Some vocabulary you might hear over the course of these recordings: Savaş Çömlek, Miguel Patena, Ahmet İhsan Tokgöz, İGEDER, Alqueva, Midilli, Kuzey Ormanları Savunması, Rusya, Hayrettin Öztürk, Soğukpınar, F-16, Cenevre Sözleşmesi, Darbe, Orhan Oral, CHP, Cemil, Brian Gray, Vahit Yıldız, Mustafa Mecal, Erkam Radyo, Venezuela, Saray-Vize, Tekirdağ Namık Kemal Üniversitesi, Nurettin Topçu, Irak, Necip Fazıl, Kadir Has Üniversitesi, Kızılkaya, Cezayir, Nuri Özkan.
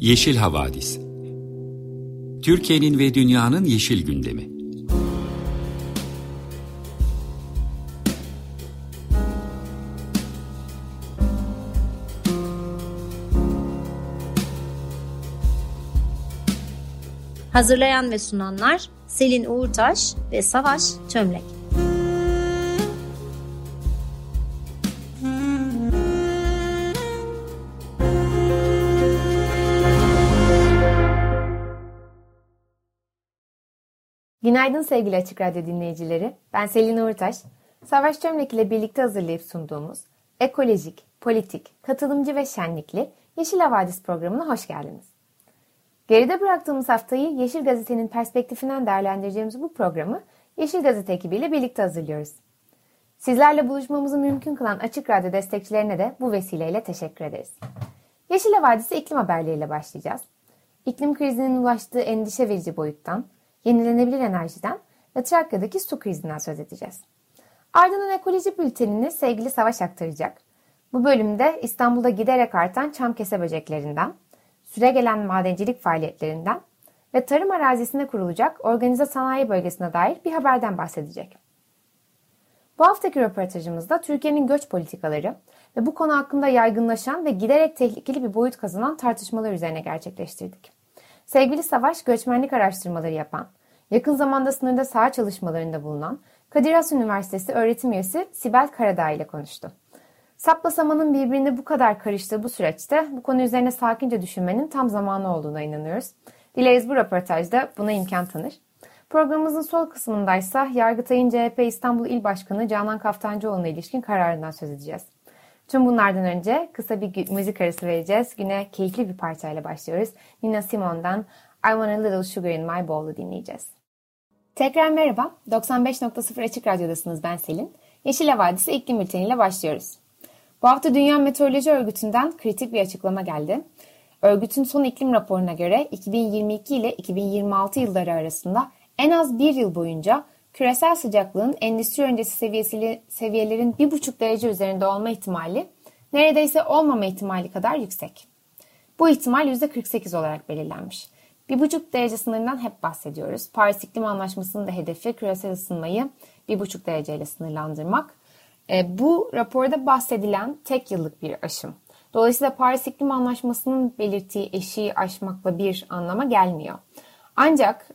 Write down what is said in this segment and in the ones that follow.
Yeşil Havadis. Türkiye'nin ve dünyanın yeşil gündemi. Hazırlayan ve sunanlar Selin Uğurtaş ve Savaş Çömlek. Günaydın sevgili Açık Radyo dinleyicileri. Ben Selin Uğurtaş. Savaş Çömlek ile birlikte hazırlayıp sunduğumuz ekolojik, politik, katılımcı ve şenlikli Yeşil Havadis programına hoş geldiniz. Geride bıraktığımız haftayı Yeşil Gazete'nin perspektifinden değerlendireceğimiz bu programı Yeşil Gazete ekibiyle birlikte hazırlıyoruz. Sizlerle buluşmamızı mümkün kılan Açık Radyo destekçilerine de bu vesileyle teşekkür ederiz. Yeşil Havadis'e iklim haberleriyle başlayacağız. İklim krizinin ulaştığı endişe verici boyuttan, yenilenebilir enerjiden ve Trakya'daki su krizinden söz edeceğiz. Ardından ekoloji bültenini sevgili Savaş aktaracak. Bu bölümde İstanbul'da giderek artan çamkese böceklerinden, süregelen madencilik faaliyetlerinden ve tarım arazisinde kurulacak organize sanayi bölgesine dair bir haberden bahsedecek. Bu haftaki röportajımızda Türkiye'nin göç politikaları ve bu konu hakkında yaygınlaşan ve giderek tehlikeli bir boyut kazanan tartışmalar üzerine gerçekleştirdik. Sevgili Savaş, göçmenlik araştırmaları yapan, yakın zamanda sınırda saha çalışmalarında bulunan Kadir Has Üniversitesi öğretim üyesi Sibel Karadağ ile konuştu. Sapla samanın birbirine bu kadar karıştığı bu süreçte bu konu üzerine sakince düşünmenin tam zamanı olduğuna inanıyoruz. Dileriz bu röportajda buna imkan tanır. Programımızın sol kısmındaysa Yargıtay'ın CHP İstanbul İl Başkanı Canan Kaftancıoğlu'na ilişkin kararından söz edeceğiz. Tüm bunlardan önce kısa bir müzik arası vereceğiz. Güne keyifli bir parçayla başlıyoruz. Nina Simone'dan I Want a Little Sugar in My Bowl'u dinleyeceğiz. Tekrar merhaba. 95.0 Açık Radyo'dasınız, ben Selin. Yeşil Havadis'e iklim bülteniyle başlıyoruz. Bu hafta Dünya Meteoroloji Örgütü'nden kritik bir açıklama geldi. Örgütün son iklim raporuna göre 2022 ile 2026 yılları arasında en az bir yıl boyunca küresel sıcaklığın endüstri öncesi seviyelerin 1,5 derece üzerinde olma ihtimali neredeyse olmama ihtimali kadar yüksek. Bu ihtimal %48 olarak belirlenmiş. 1,5 derece sınırından hep bahsediyoruz. Paris İklim Anlaşması'nın da hedefi küresel ısınmayı 1,5 dereceyle sınırlandırmak. Bu raporda bahsedilen tek yıllık bir aşım. Dolayısıyla Paris İklim Anlaşması'nın belirttiği eşiği aşmakla bir anlama gelmiyor. Ancak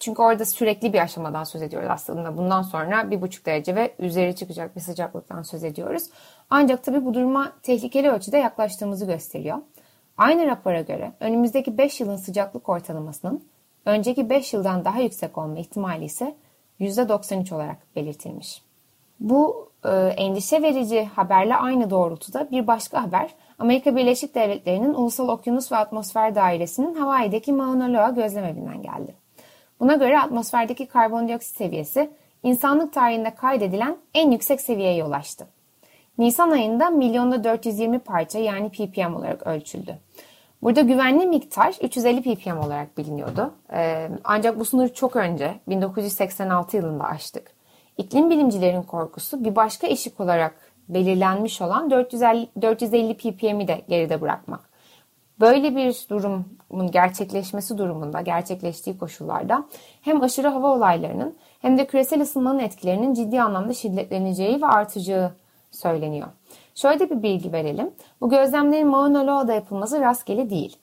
çünkü orada sürekli bir aşamadan söz ediyoruz aslında. Bundan sonra 1,5 derece ve üzeri çıkacak bir sıcaklıktan söz ediyoruz. Ancak tabii bu duruma tehlikeli ölçüde yaklaştığımızı gösteriyor. Aynı rapora göre önümüzdeki 5 yılın sıcaklık ortalamasının önceki 5 yıldan daha yüksek olma ihtimali ise %93 olarak belirtilmiş. Bu endişe verici haberle aynı doğrultuda bir başka haber, Amerika Birleşik Devletleri'nin Ulusal Okyanus ve Atmosfer Dairesi'nin Hawaii'deki Mauna Loa gözlem evinden geldi. Buna göre atmosferdeki karbondioksit seviyesi insanlık tarihinde kaydedilen en yüksek seviyeye ulaştı. Nisan ayında milyonda 420 parça yani ppm olarak ölçüldü. Burada güvenli miktar 350 ppm olarak biliniyordu. Ancak bu sınırı çok önce 1986 yılında aştık. İklim bilimcilerin korkusu bir başka eşik olarak belirlenmiş olan 450 ppm'i de geride bırakmak. Böyle bir durumun gerçekleştiği koşullarda hem aşırı hava olaylarının hem de küresel ısınmanın etkilerinin ciddi anlamda şiddetleneceği ve artacağı söyleniyor. Şöyle bir bilgi verelim. Bu gözlemlerin Mauna Loa'da yapılması rastgele değil.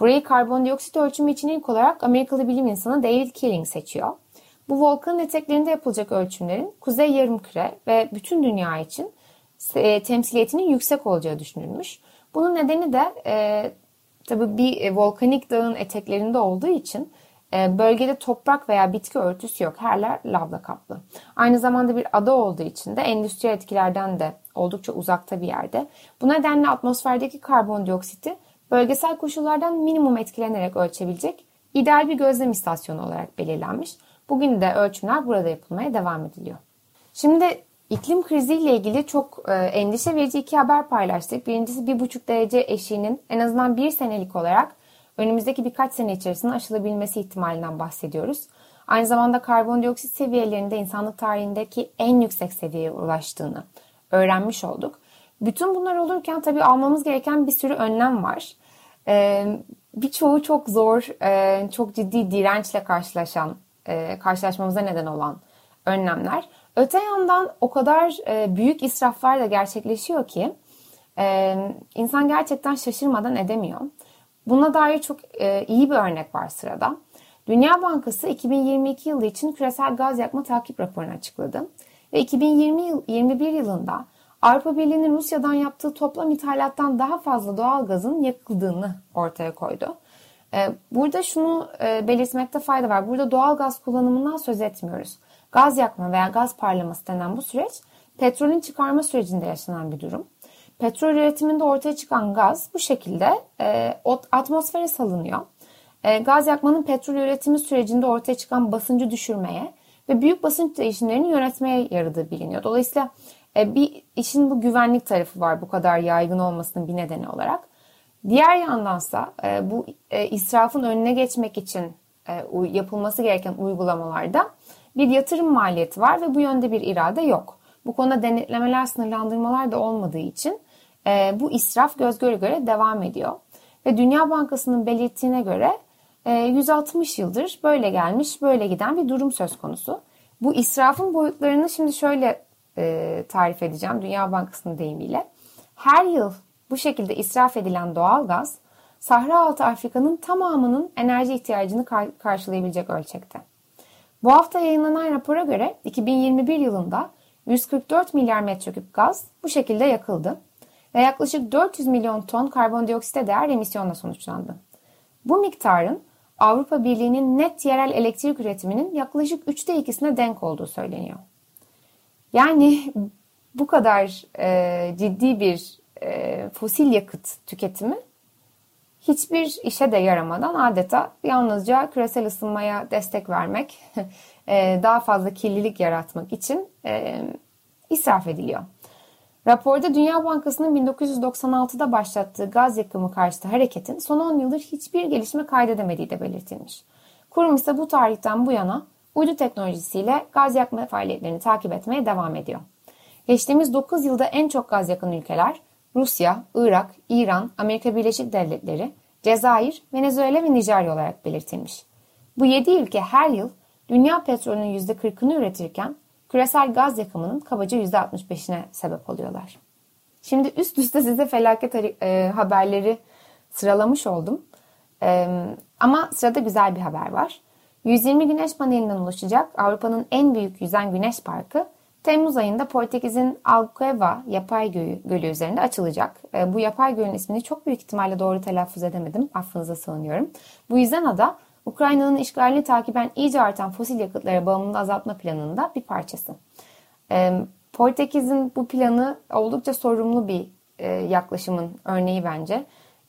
Burayı karbondioksit ölçümü için ilk olarak Amerikalı bilim insanı David Keeling seçiyor. Bu volkanın eteklerinde yapılacak ölçümlerin Kuzey Yarımküre ve bütün dünya için temsiliyetinin yüksek olacağı düşünülmüş. Bunun nedeni de tabii bir volkanik dağın eteklerinde olduğu için bölgede toprak veya bitki örtüsü yok. Her yer lavla kaplı. Aynı zamanda bir ada olduğu için de endüstri etkilerden de oldukça uzakta bir yerde. Bu nedenle atmosferdeki karbondioksiti bölgesel koşullardan minimum etkilenerek ölçebilecek ideal bir gözlem istasyonu olarak belirlenmiş. Bugün de ölçümler burada yapılmaya devam ediliyor. Şimdi iklim kriziyle ilgili çok endişe verici iki haber paylaştık. Birincisi 1,5 derece eşiğinin en azından bir senelik olarak önümüzdeki birkaç sene içerisinde aşılabilmesi ihtimalinden bahsediyoruz. Aynı zamanda karbondioksit seviyelerinde insanlık tarihindeki en yüksek seviyeye ulaştığını öğrenmiş olduk. Bütün bunlar olurken tabii almamız gereken bir sürü önlem var. birçoğu çok zor, çok ciddi dirençle karşılaşmamıza neden olan önlemler. Öte yandan o kadar büyük israflar da gerçekleşiyor ki insan gerçekten şaşırmadan edemiyor. Buna dair çok iyi bir örnek var sırada. Dünya Bankası 2022 yılı için küresel gaz yakma takip raporunu açıkladı. Ve 2021 yılında Avrupa Birliği'nin Rusya'dan yaptığı toplam ithalattan daha fazla doğalgazın yakıldığını ortaya koydu. Burada şunu belirtmekte fayda var. Burada doğalgaz kullanımından söz etmiyoruz. Gaz yakma veya gaz parlaması denen bu süreç petrolün çıkarma sürecinde yaşanan bir durum. Petrol üretiminde ortaya çıkan gaz bu şekilde atmosfere salınıyor. Gaz yakmanın petrol üretimi sürecinde ortaya çıkan basıncı düşürmeye ve büyük basınç değişimlerini yönetmeye yaradığı biliniyor. Dolayısıyla bir işin bu güvenlik tarafı var, bu kadar yaygın olmasının bir nedeni olarak. Diğer yandansa bu israfın önüne geçmek için yapılması gereken uygulamalarda bir yatırım maliyeti var ve bu yönde bir irade yok. Bu konuda denetlemeler, sınırlandırmalar da olmadığı için bu israf göz göre göre devam ediyor. Ve Dünya Bankası'nın belirttiğine göre 160 yıldır böyle gelmiş, böyle giden bir durum söz konusu. Bu israfın boyutlarını şimdi şöyle tarif edeceğim Dünya Bankası'nın deyimiyle. Her yıl bu şekilde israf edilen doğalgaz, Sahraaltı Afrika'nın tamamının enerji ihtiyacını karşılayabilecek ölçekte. Bu hafta yayınlanan rapora göre 2021 yılında 144 milyar metreküp gaz bu şekilde yakıldı ve yaklaşık 400 milyon ton karbondioksite değer emisyonla sonuçlandı. Bu miktarın Avrupa Birliği'nin net yerel elektrik üretiminin yaklaşık 2/3'üne denk olduğu söyleniyor. Yani bu kadar ciddi bir fosil yakıt tüketimi hiçbir işe de yaramadan adeta yalnızca küresel ısınmaya destek vermek, daha fazla kirlilik yaratmak için israf ediliyor. Raporda Dünya Bankası'nın 1996'da başlattığı gaz yakımı karşıtı hareketin son 10 yıldır hiçbir gelişme kaydedemediği de belirtilmiş. Kurum ise bu tarihten bu yana uydu teknolojisiyle gaz yakma faaliyetlerini takip etmeye devam ediyor. Geçtiğimiz 9 yılda en çok gaz yakan ülkeler Rusya, Irak, İran, Amerika Birleşik Devletleri, Cezayir, Venezuela ve Nijerya olarak belirtilmiş. Bu 7 ülke her yıl dünya petrolünün %40'ını üretirken küresel gaz yakımının kabaca %65'ine sebep oluyorlar. Şimdi üst üste size felaket haberleri sıralamış oldum. Ama sırada güzel bir haber var. 120 güneş panelinden oluşacak Avrupa'nın en büyük yüzen güneş parkı Temmuz ayında Portekiz'in Alqueva yapay gölü üzerinde açılacak. Bu yapay gölün ismini çok büyük ihtimalle doğru telaffuz edemedim. Affınıza sığınıyorum. Bu yüzden ada Ukrayna'nın işgalini takiben iyice artan fosil yakıtlara bağımlılığı azaltma planında bir parçası. Portekiz'in bu planı oldukça sorumlu bir yaklaşımın örneği bence.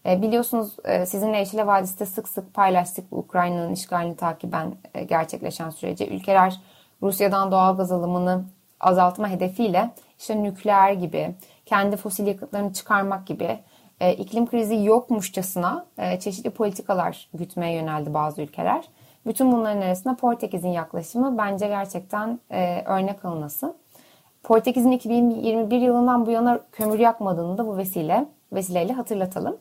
Biliyorsunuz sizinle Yeşil Havadis'te sık sık paylaştık Ukrayna'nın işgalini takiben gerçekleşen sürece. Ülkeler Rusya'dan doğal gaz alımını azaltma hedefiyle işte nükleer gibi, kendi fosil yakıtlarını çıkarmak gibi iklim krizi yokmuşçasına çeşitli politikalar gütmeye yöneldi bazı ülkeler. Bütün bunların arasında Portekiz'in yaklaşımı bence gerçekten örnek alınası. Portekiz'in 2021 yılından bu yana kömür yakmadığını da bu vesileyle hatırlatalım.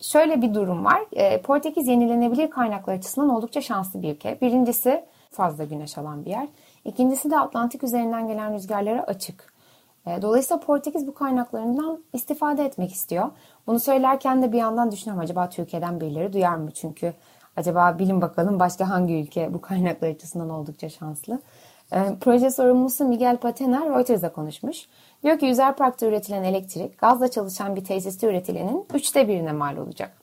Şöyle bir durum var. Portekiz yenilenebilir kaynaklar açısından oldukça şanslı bir ülke. Birincisi fazla güneş alan bir yer. İkincisi de Atlantik üzerinden gelen rüzgarlara açık. Dolayısıyla Portekiz bu kaynaklarından istifade etmek istiyor. Bunu söylerken de bir yandan düşünüyorum, acaba Türkiye'den birileri duyar mı? Çünkü acaba bilin bakalım başka hangi ülke bu kaynaklar açısından oldukça şanslı. Proje sorumlusu Miguel Patena Reuters'a konuşmuş. Diyor ki Yüzer Park'ta üretilen elektrik gazla çalışan bir tesiste üretilenin 1/3'üne mal olacak.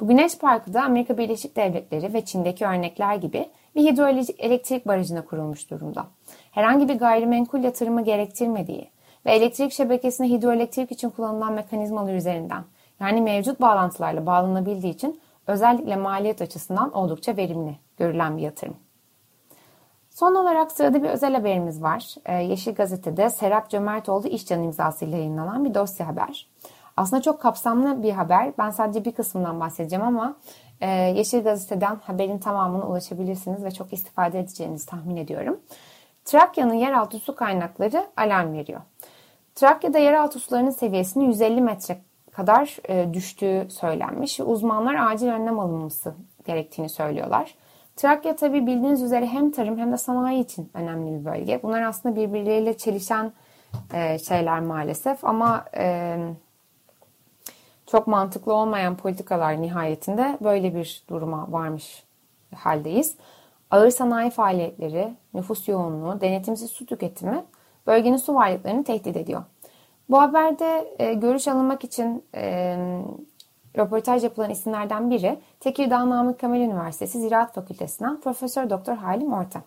Bu Güneş Parkı da Amerika Birleşik Devletleri ve Çin'deki örnekler gibi bir hidroelektrik barajına kurulmuş durumda. Herhangi bir gayrimenkul yatırımı gerektirmediği ve elektrik şebekesine hidroelektrik için kullanılan mekanizmalar üzerinden, yani mevcut bağlantılarla bağlanabildiği için özellikle maliyet açısından oldukça verimli görülen bir yatırım. Son olarak sırada bir özel haberimiz var. Yeşil Gazete'de Serap Cömertoğlu İşcan imzasıyla yayınlanan bir dosya haber. Aslında çok kapsamlı bir haber. Ben sadece bir kısmından bahsedeceğim ama Yeşil Gazete'den haberin tamamına ulaşabilirsiniz ve çok istifade edeceğinizi tahmin ediyorum. Trakya'nın yeraltı su kaynakları alarm veriyor. Trakya'da yeraltı sularının seviyesini 150 metre kadar düştüğü söylenmiş ve uzmanlar acil önlem alınması gerektiğini söylüyorlar. Trakya tabii bildiğiniz üzere hem tarım hem de sanayi için önemli bir bölge. Bunlar aslında birbirleriyle çelişen şeyler maalesef ama çok mantıklı olmayan politikalar nihayetinde böyle bir duruma varmış haldeyiz. Ağır sanayi faaliyetleri, nüfus yoğunluğu, denetimsiz su tüketimi bölgenin su varlıklarını tehdit ediyor. Bu haberde görüş alınmak için röportaj yapılan isimlerden biri Tekirdağ Namık Kemal Üniversitesi Ziraat Fakültesinden Profesör Doktor Halim Orta.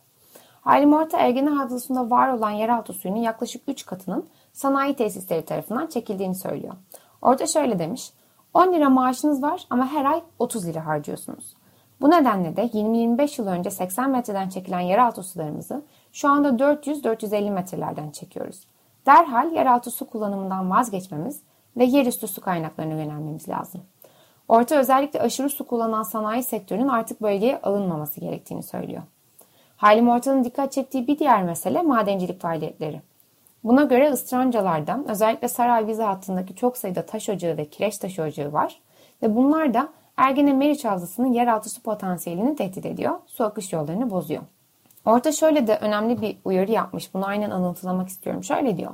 Halim Orta, Ergene Havzası'nda var olan yeraltı suyunun yaklaşık 3 katının sanayi tesisleri tarafından çekildiğini söylüyor. Orta şöyle demiş: 10 lira maaşınız var ama her ay 30 lira harcıyorsunuz. Bu nedenle de 20-25 yıl önce 80 metreden çekilen yeraltı sularımızı şu anda 400-450 metrelerden çekiyoruz. Derhal yeraltı su kullanımından vazgeçmemiz ve yerüstü su kaynaklarına yönelmemiz lazım. Orta özellikle aşırı su kullanan sanayi sektörünün artık bölgeye alınmaması gerektiğini söylüyor. Halim Orta'nın dikkat çektiği bir diğer mesele madencilik faaliyetleri. Buna göre Istrancalar'dan özellikle Saray-Vize hattındaki çok sayıda taş ocağı ve kireç taşı ocağı var ve bunlar da Ergene-Meriç Havzası'nın yeraltı su potansiyelini tehdit ediyor, su akış yollarını bozuyor. Orta şöyle de önemli bir uyarı yapmış, bunu aynen alıntılamak istiyorum. Şöyle diyor: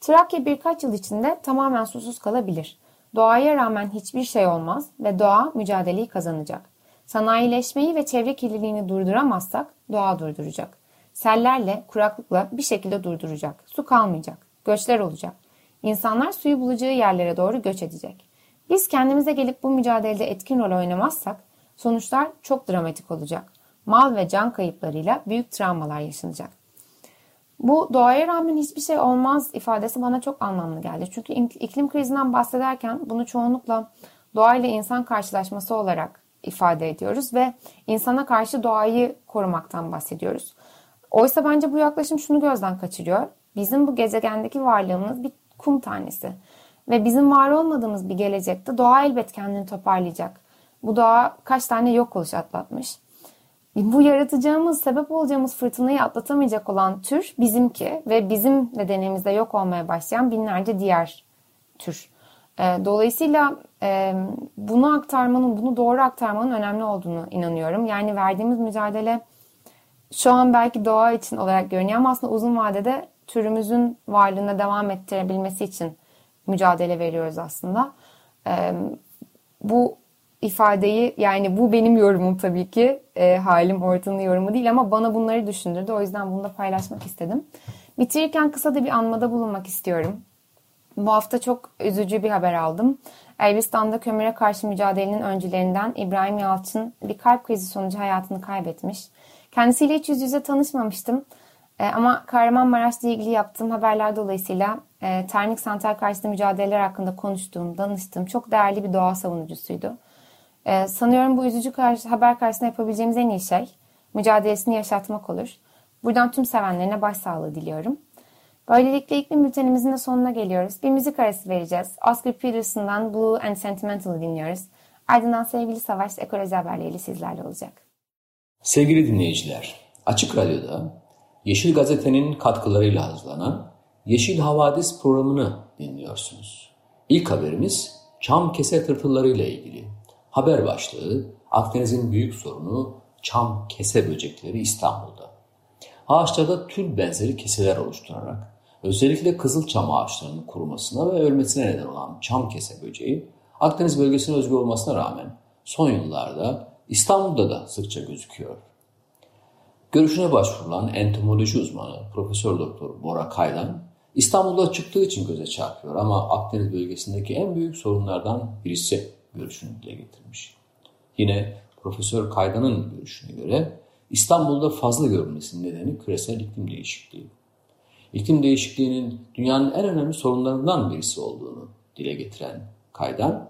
Trakya birkaç yıl içinde tamamen susuz kalabilir. Doğaya rağmen hiçbir şey olmaz ve doğa mücadeleyi kazanacak. Sanayileşmeyi ve çevre kirliliğini durduramazsak doğa durduracak. Sellerle, kuraklıkla bir şekilde durduracak. Su kalmayacak. Göçler olacak. İnsanlar suyu bulacağı yerlere doğru göç edecek. Biz kendimize gelip bu mücadelede etkin rol oynamazsak sonuçlar çok dramatik olacak. Mal ve can kayıplarıyla büyük travmalar yaşanacak. Bu doğaya rağmen hiçbir şey olmaz ifadesi bana çok anlamlı geldi. Çünkü iklim krizinden bahsederken bunu çoğunlukla doğayla insan karşılaşması olarak ifade ediyoruz ve insana karşı doğayı korumaktan bahsediyoruz. Oysa bence bu yaklaşım şunu gözden kaçırıyor: bizim bu gezegendeki varlığımız bir kum tanesi ve bizim var olmadığımız bir gelecekte doğa elbet kendini toparlayacak. Bu doğa kaç tane yok oluş atlatmış. Bu yaratacağımız, sebep olacağımız fırtınayı atlatamayacak olan tür bizimki ve bizim nedenimizde yok olmaya başlayan binlerce diğer tür. Dolayısıyla bunu doğru aktarmanın önemli olduğunu inanıyorum. Yani verdiğimiz mücadele şu an belki doğa için olarak görünüyor ama aslında uzun vadede türümüzün varlığına devam ettirebilmesi için mücadele veriyoruz aslında. Bu ifadeyi, yani bu benim yorumum tabii ki, Halim Orta'nın yorumu değil ama bana bunları düşündürdü. O yüzden bunu da paylaşmak istedim. Bitirirken kısa da bir anmada bulunmak istiyorum. Bu hafta çok üzücü bir haber aldım. Elbistan'da kömüre karşı mücadelenin öncülerinden İbrahim Yalçın bir kalp krizi sonucu hayatını kaybetmiş. Kendisiyle hiç yüz yüze tanışmamıştım. Ama Kahramanmaraş'la ilgili yaptığım haberler dolayısıyla termik santral karşıtı mücadeleler hakkında konuştuğum, danıştığım çok değerli bir doğa savunucusuydu. Sanıyorum bu üzücü haber karşısında yapabileceğimiz en iyi şey mücadelesini yaşatmak olur. Buradan tüm sevenlerine başsağlığı diliyorum. Böylelikle iklim bültenimizin de sonuna geliyoruz. Bir müzik arası vereceğiz. Oscar Peterson'dan Blue and Sentimental'ı dinliyoruz. Ardından sevgili Savaş ekoloji haberleriyle sizlerle olacak. Sevgili dinleyiciler, Açık Radyo'da Yeşil Gazete'nin katkılarıyla hazırlanan Yeşil Havadis programını dinliyorsunuz. İlk haberimiz çam kese tırtıllarıyla ilgili. Haber başlığı: Akdeniz'in büyük sorunu çam kese böcekleri İstanbul'da. Ağaçlarda tül benzeri keseler oluşturarak özellikle kızılçam ağaçlarının kurumasına ve ölmesine neden olan çam kese böceği Akdeniz bölgesine özgü olmasına rağmen son yıllarda İstanbul'da da sıkça gözüküyor. Görüşüne başvurulan entomoloji uzmanı Profesör Doktor Bora Kaylan, İstanbul'da çıktığı için göze çarpıyor ama Akdeniz bölgesindeki en büyük sorunlardan birisi görüşünü dile getirmiş. Yine Profesör Kaydan'ın görüşüne göre İstanbul'da fazla görülmesinin nedeni küresel iklim değişikliği. İklim değişikliğinin dünyanın en önemli sorunlarından birisi olduğunu dile getiren Kaydan,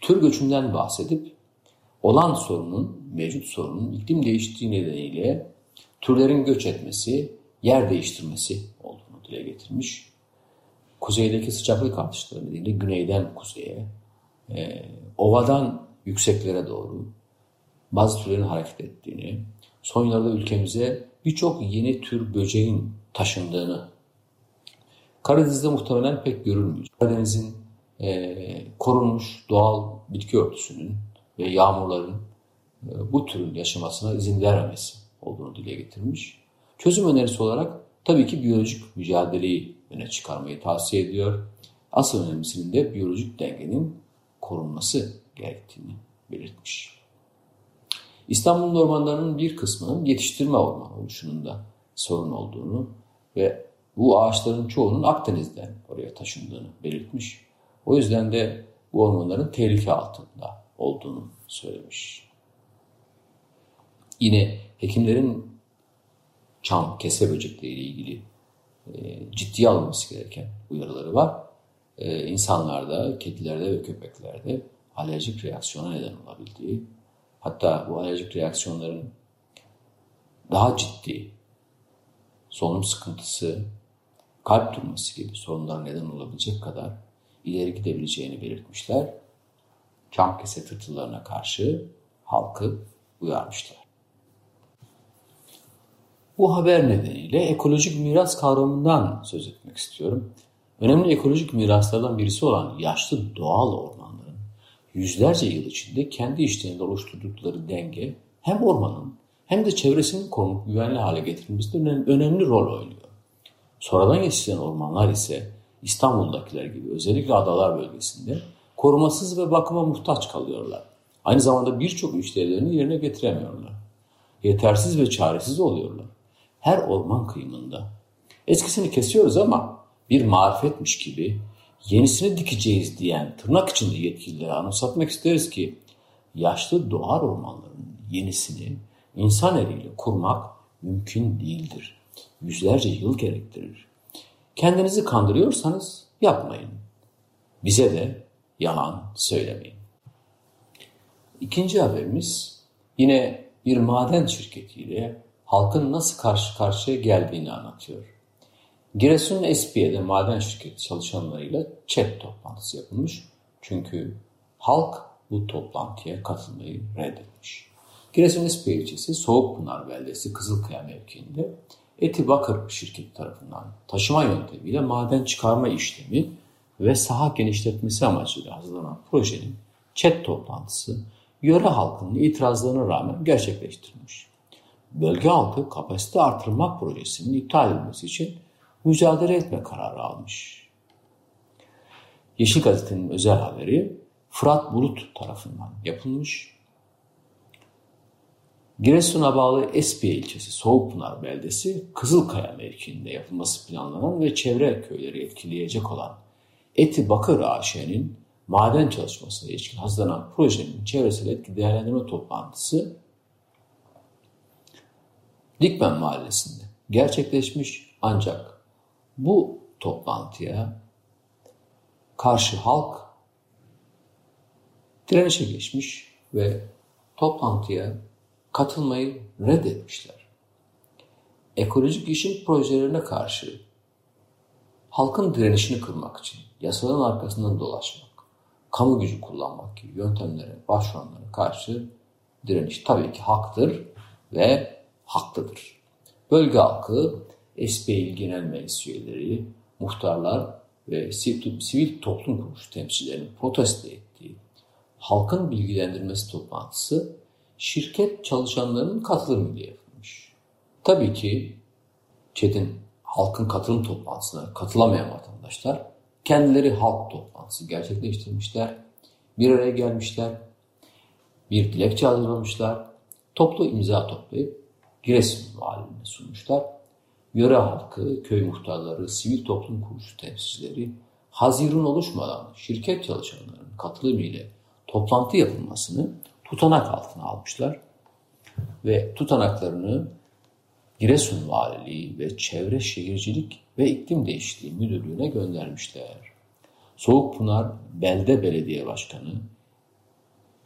tür göçünden bahsedip olan sorunun, mevcut sorunun iklim değişikliği nedeniyle türlerin göç etmesi, yer değiştirmesi olduğunu dile getirmiş. Kuzeydeki sıcaklık artışları nedeniyle güneyden kuzeye, ovadan yükseklere doğru bazı türlerin hareket ettiğini, son yıllarda ülkemize birçok yeni tür böceğin taşındığını, Karadeniz'de muhtemelen pek görülmüyor. Karadeniz'in korunmuş doğal bitki örtüsünün ve yağmurların bu türün yaşamasına izin vermemesi olduğunu dile getirmiş. Çözüm önerisi olarak tabii ki biyolojik mücadeleyi öne çıkarmayı tavsiye ediyor. Asıl önemlisinin de biyolojik dengenin korunması gerektiğini belirtmiş. İstanbul'un ormanlarının bir kısmının yetiştirme ormanı oluşunun da sorun olduğunu ve bu ağaçların çoğunun Akdeniz'den oraya taşındığını belirtmiş. O yüzden de bu ormanların tehlike altında olduğunu söylemiş. Yine hekimlerin çam, kese böcekleriyle ilgili ciddiye alınması gereken uyarıları var. İnsanlarda, kedilerde ve köpeklerde alerjik reaksiyona neden olabildiği, hatta bu alerjik reaksiyonların daha ciddi solunum sıkıntısı, kalp durması gibi sorunlara neden olabilecek kadar ileri gidebileceğini belirtmişler. Çamkese tırtıllarına karşı halkı uyarmışlar. Bu haber nedeniyle ekolojik miras kavramından söz etmek istiyorum. Önemli ekolojik miraslardan birisi olan yaşlı doğal ormanların yüzlerce yıl içinde kendi içlerinde oluşturdukları denge hem ormanın hem de çevresinin korunup güvenli hale getirilmesinde önemli rol oynuyor. Sonradan yetişen ormanlar ise İstanbul'dakiler gibi özellikle adalar bölgesinde korumasız ve bakıma muhtaç kalıyorlar. Aynı zamanda birçok işlevlerini yerine getiremiyorlar. Yetersiz ve çaresiz oluyorlar. Her orman kıyımında eskisini kesiyoruz ama bir marifetmiş gibi yenisini dikeceğiz diyen tırnak içinde yetkililere anımsatmak isteriz ki yaşlı doğal ormanların yenisini insan eliyle kurmak mümkün değildir. Yüzlerce yıl gerektirir. Kendinizi kandırıyorsanız yapmayın. Bize de yalan söylemeyin. İkinci haberimiz yine bir maden şirketiyle halkın nasıl karşı karşıya geldiğini anlatıyor. Giresun'un Espiye'de maden şirketi çalışanlarıyla chat toplantısı yapılmış. Çünkü halk bu toplantıya katılmayı reddetmiş. Giresun Espiye ilçesi Soğukpınar beldesi Kızılkaya mevkiinde Etibakır şirketi tarafından taşıma yöntemiyle maden çıkarma işlemi ve saha genişletmesi amacıyla hazırlanan projenin chat toplantısı yöre halkının itirazlarına rağmen gerçekleştirilmiş. Bölge halkı kapasite artırma projesinin iptal edilmesi için mücadele etme kararı almış. Yeşil Gazete'nin özel haberi Fırat Bulut tarafından yapılmış. Giresun'a bağlı Espiye ilçesi Soğukpınar beldesi Kızılkaya mevkiinde yapılması planlanan ve çevre köyleri etkileyecek olan Etibakır AŞ'nin maden çalışmasına ilişkin hazırlanan projenin çevresel etki değerlendirme toplantısı Dikmen Mahallesi'nde gerçekleşmiş, ancak bu toplantıya karşı halk direnişe geçmiş ve toplantıya katılmayı reddetmişler. Ekolojik işin projelerine karşı halkın direnişini kırmak için yasaların arkasından dolaşmak, kamu gücü kullanmak gibi yöntemlere başvuranlara karşı direniş tabii ki haktır ve haklıdır. Bölge halkı, SPİ Genel Meclis üyeleri, muhtarlar ve sivil toplum kuruluşu temsilcilerinin protesto ettiği halkın bilgilendirmesi toplantısı şirket çalışanlarının katılımı diye yapılmış. Tabii ki ÇED'in halkın katılım toplantısına katılamayan vatandaşlar kendileri halk toplantısı gerçekleştirmişler, bir araya gelmişler, bir dilekçe hazırlamışlar, toplu imza toplayıp Giresun valimine sunmuşlar. Yöre halkı, köy muhtarları, sivil toplum kuruluşu temsilcileri Haziran oluşmadan şirket çalışanlarının katılımı ile toplantı yapılmasını tutanak altına almışlar ve tutanaklarını Giresun Valiliği ve Çevre Şehircilik ve İklim Değişikliği Müdürlüğü'ne göndermişler. Soğukpınar Belde Belediye Başkanı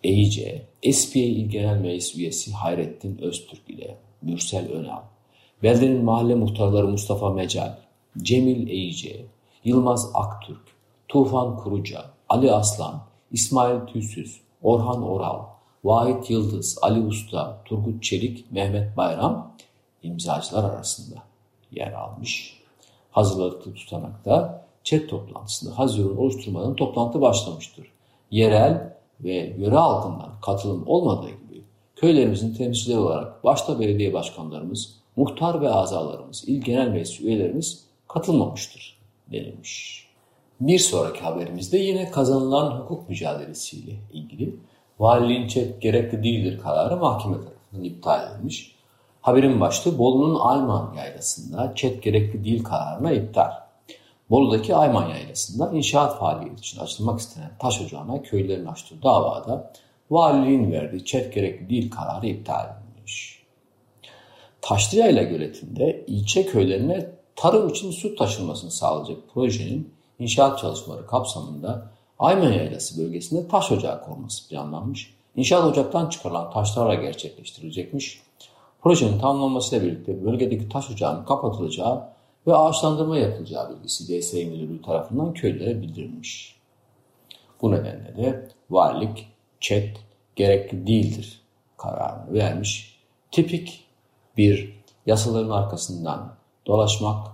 Eyice, Espiye İl Genel Meclis Üyesi Hayrettin Öztürk ile Mürsel Önal, beldenin mahalle muhtarları Mustafa Mecal, Cemil Eyice, Yılmaz Aktürk, Tufan Kuruca, Ali Aslan, İsmail Tüysüz, Orhan Oral, Vahit Yıldız, Ali Usta, Turgut Çelik, Mehmet Bayram imzacılar arasında yer almış. Hazırladıkları tutanakta chat toplantısını, Haziran'ı oluşturmadan toplantı başlamıştır. Yerel ve yöre halkından katılım olmadığı gibi köylerimizin temsilcileri olarak başta belediye başkanlarımız, muhtar ve azalarımız, il genel meclis üyelerimiz katılmamıştır denilmiş. Bir sonraki haberimizde yine kazanılan hukuk mücadelesiyle ilgili valiliğin chat gerekli değildir kararı mahkeme tarafından iptal edilmiş. Haberin başlığı Bolu'nun Ayman Yaylası'nda chat gerekli değil kararına iptal. Bolu'daki Ayman Yaylası'nda inşaat faaliyeti için açılmak istenen taş ocağına köylülerin açtığı davada valiliğin verdiği chat gerekli değil kararı iptal edilmiş. Taşlıyayla göletinde ilçe köylerine tarım için su taşınmasını sağlayacak projenin inşaat çalışmaları kapsamında Ayman Yaylası bölgesinde taş ocağı kurulması planlanmış. İnşaat ocaktan çıkarılan taşlarla gerçekleştirilecekmiş. Projenin tamamlanmasıyla birlikte bölgedeki taş ocağının kapatılacağı ve ağaçlandırma yapılacağı bilgisi DSİ Müdürlüğü tarafından köylere bildirilmiş. Bu nedenle de valilik chat gerekli değildir kararını vermiş. Tipik bir yasaların arkasından dolaşmak,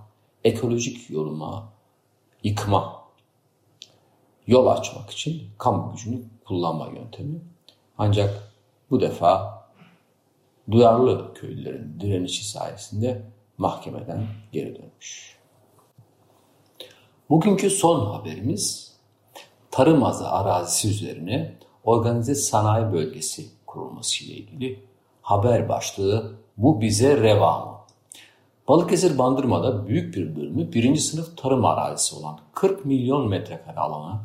ekolojik yoluma, yıkma, yol açmak için kamu gücünü kullanma yöntemi. Ancak bu defa duyarlı köylülerin direnişi sayesinde mahkemeden geri dönmüş. Bugünkü son haberimiz tarım azı arazisi üzerine organize sanayi bölgesi kurulması ile ilgili haber başlığı bu bize reva mı? Balıkesir Bandırma'da büyük bir bölümü 1. sınıf tarım arazisi olan 40 milyon metrekare alana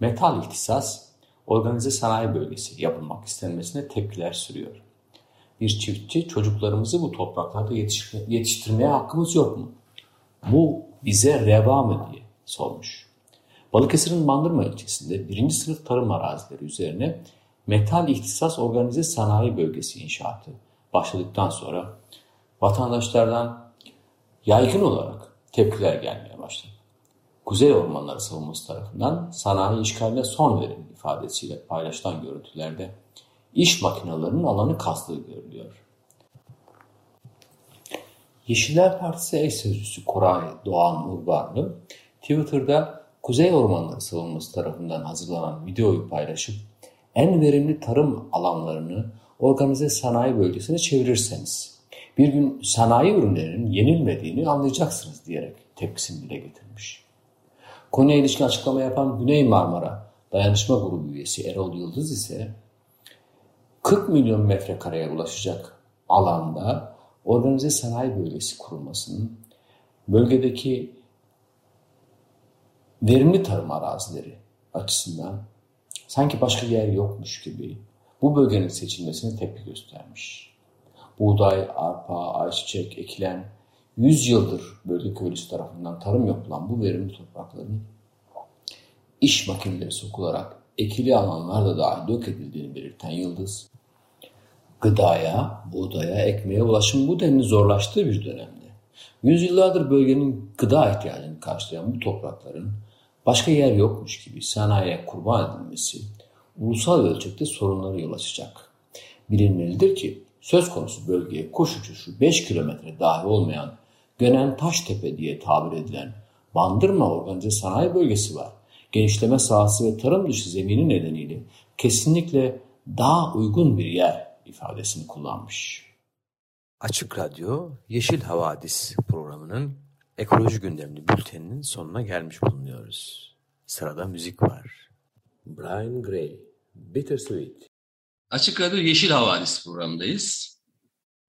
metal ihtisas organize sanayi bölgesi yapılmak istenmesine tepkiler sürüyor. Bir çiftçi çocuklarımızı bu topraklarda yetiştirmeye hakkımız yok mu? Bu bize reva mı diye sormuş. Balıkesir'in Bandırma ilçesinde 1. sınıf tarım arazileri üzerine metal ihtisas organize sanayi bölgesi inşaatı başladıktan sonra vatandaşlardan yaygın olarak tepkiler gelmeye başladı. Kuzey Ormanları Savunması tarafından sanayi işgaline son verin ifadesiyle paylaşılan görüntülerde iş makinelerinin alanı kastığı görülüyor. Yeşiller Partisi eş sözcüsü Koray Doğan Urbanlı Twitter'da Kuzey Ormanları Savunması tarafından hazırlanan videoyu paylaşıp en verimli tarım alanlarını organize sanayi bölgesine çevirirseniz bir gün sanayi ürünlerinin yenilmediğini anlayacaksınız diyerek tepkisini dile getirmiş. Konuya ilişkin açıklama yapan Güney Marmara Dayanışma Grubu üyesi Erol Yıldız ise 40 milyon metrekareye ulaşacak alanda organize sanayi bölgesi kurulmasının bölgedeki verimli tarım arazileri açısından sanki başka yer yokmuş gibi bu bölgenin seçilmesine tepki göstermiş. Buğday, arpa, ayçiçek ekilen 100 yıldır bölge köylüsü tarafından tarım yapılan bu verimli toprakların iş makineleri sokularak ekili alanlar da dahil yok edildiğini belirten Yıldız, gıdaya, buğdaya, ekmeğe ulaşım bu denli zorlaştığı bir dönemde yüzyıllardır bölgenin gıda ihtiyacını karşılayan bu toprakların başka yer yokmuş gibi sanayiye kurban edilmesi ulusal ölçekte sorunları yol açacak. Bilinmelidir ki söz konusu bölgeye koşu uçuşu 5 kilometre dahi olmayan Gönen Taştepe diye tabir edilen Bandırma Organize Sanayi Bölgesi var. Genişleme sahası ve tarım dışı zemini nedeniyle kesinlikle daha uygun bir yer ifadesini kullanmış. Açık Radyo Yeşil Havadis programının ekoloji gündemli bülteninin sonuna gelmiş bulunuyoruz. Sırada müzik var. Brian Gray, Bittersweet. Açık Radyo Yeşil Havadis programındayız.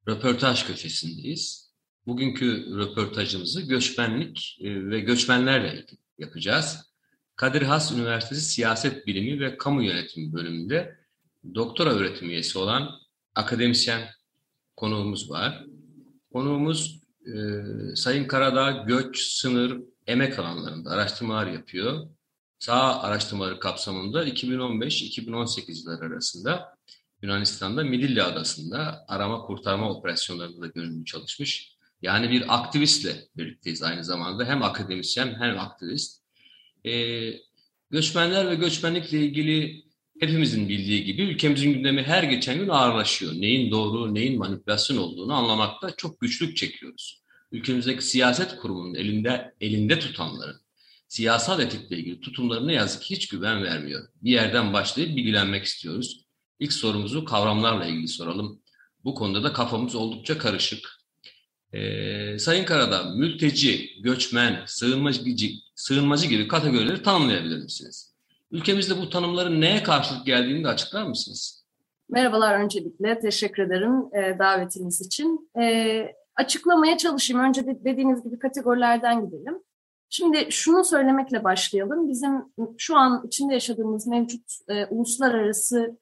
Röportaj köşesindeyiz. Bugünkü röportajımızı göçmenlik ve göçmenlerle yapacağız. Kadir Has Üniversitesi Siyaset Bilimi ve Kamu Yönetimi bölümünde doktora öğretim üyesi olan akademisyen konuğumuz var. Konuğumuz Sayın Karadağ göç, sınır, emek alanlarında araştırmalar yapıyor. Saha araştırmaları kapsamında 2015-2018 yılları arasında Yunanistan'da Midilli Adası'nda arama kurtarma operasyonlarında da gönüllü çalışmış. Yani bir aktivistle birlikteyiz aynı zamanda. Hem akademisyen hem aktivist. Göçmenler ve göçmenlikle ilgili hepimizin bildiği gibi ülkemizin gündemi her geçen gün ağırlaşıyor. Neyin doğru, neyin manipülasyon olduğunu anlamakta çok güçlük çekiyoruz. Ülkemizdeki siyaset kurumunun elinde tutanların siyasal etikle ilgili tutumlarına yazık ki hiç güven vermiyor. Bir yerden başlayıp bilgilenmek istiyoruz. İlk sorumuzu kavramlarla ilgili soralım. Bu konuda da kafamız oldukça karışık. Sayın Karadağ, mülteci, göçmen, sığınmacı gibi kategorileri tanımlayabilir misiniz? Ülkemizde bu tanımların neye karşılık geldiğini de açıklar mısınız? Merhabalar öncelikle. Teşekkür ederim davetiniz için. Açıklamaya çalışayım. Önce dediğiniz gibi kategorilerden gidelim. Şimdi şunu söylemekle başlayalım. Bizim şu an içinde yaşadığımız mevcut uluslararası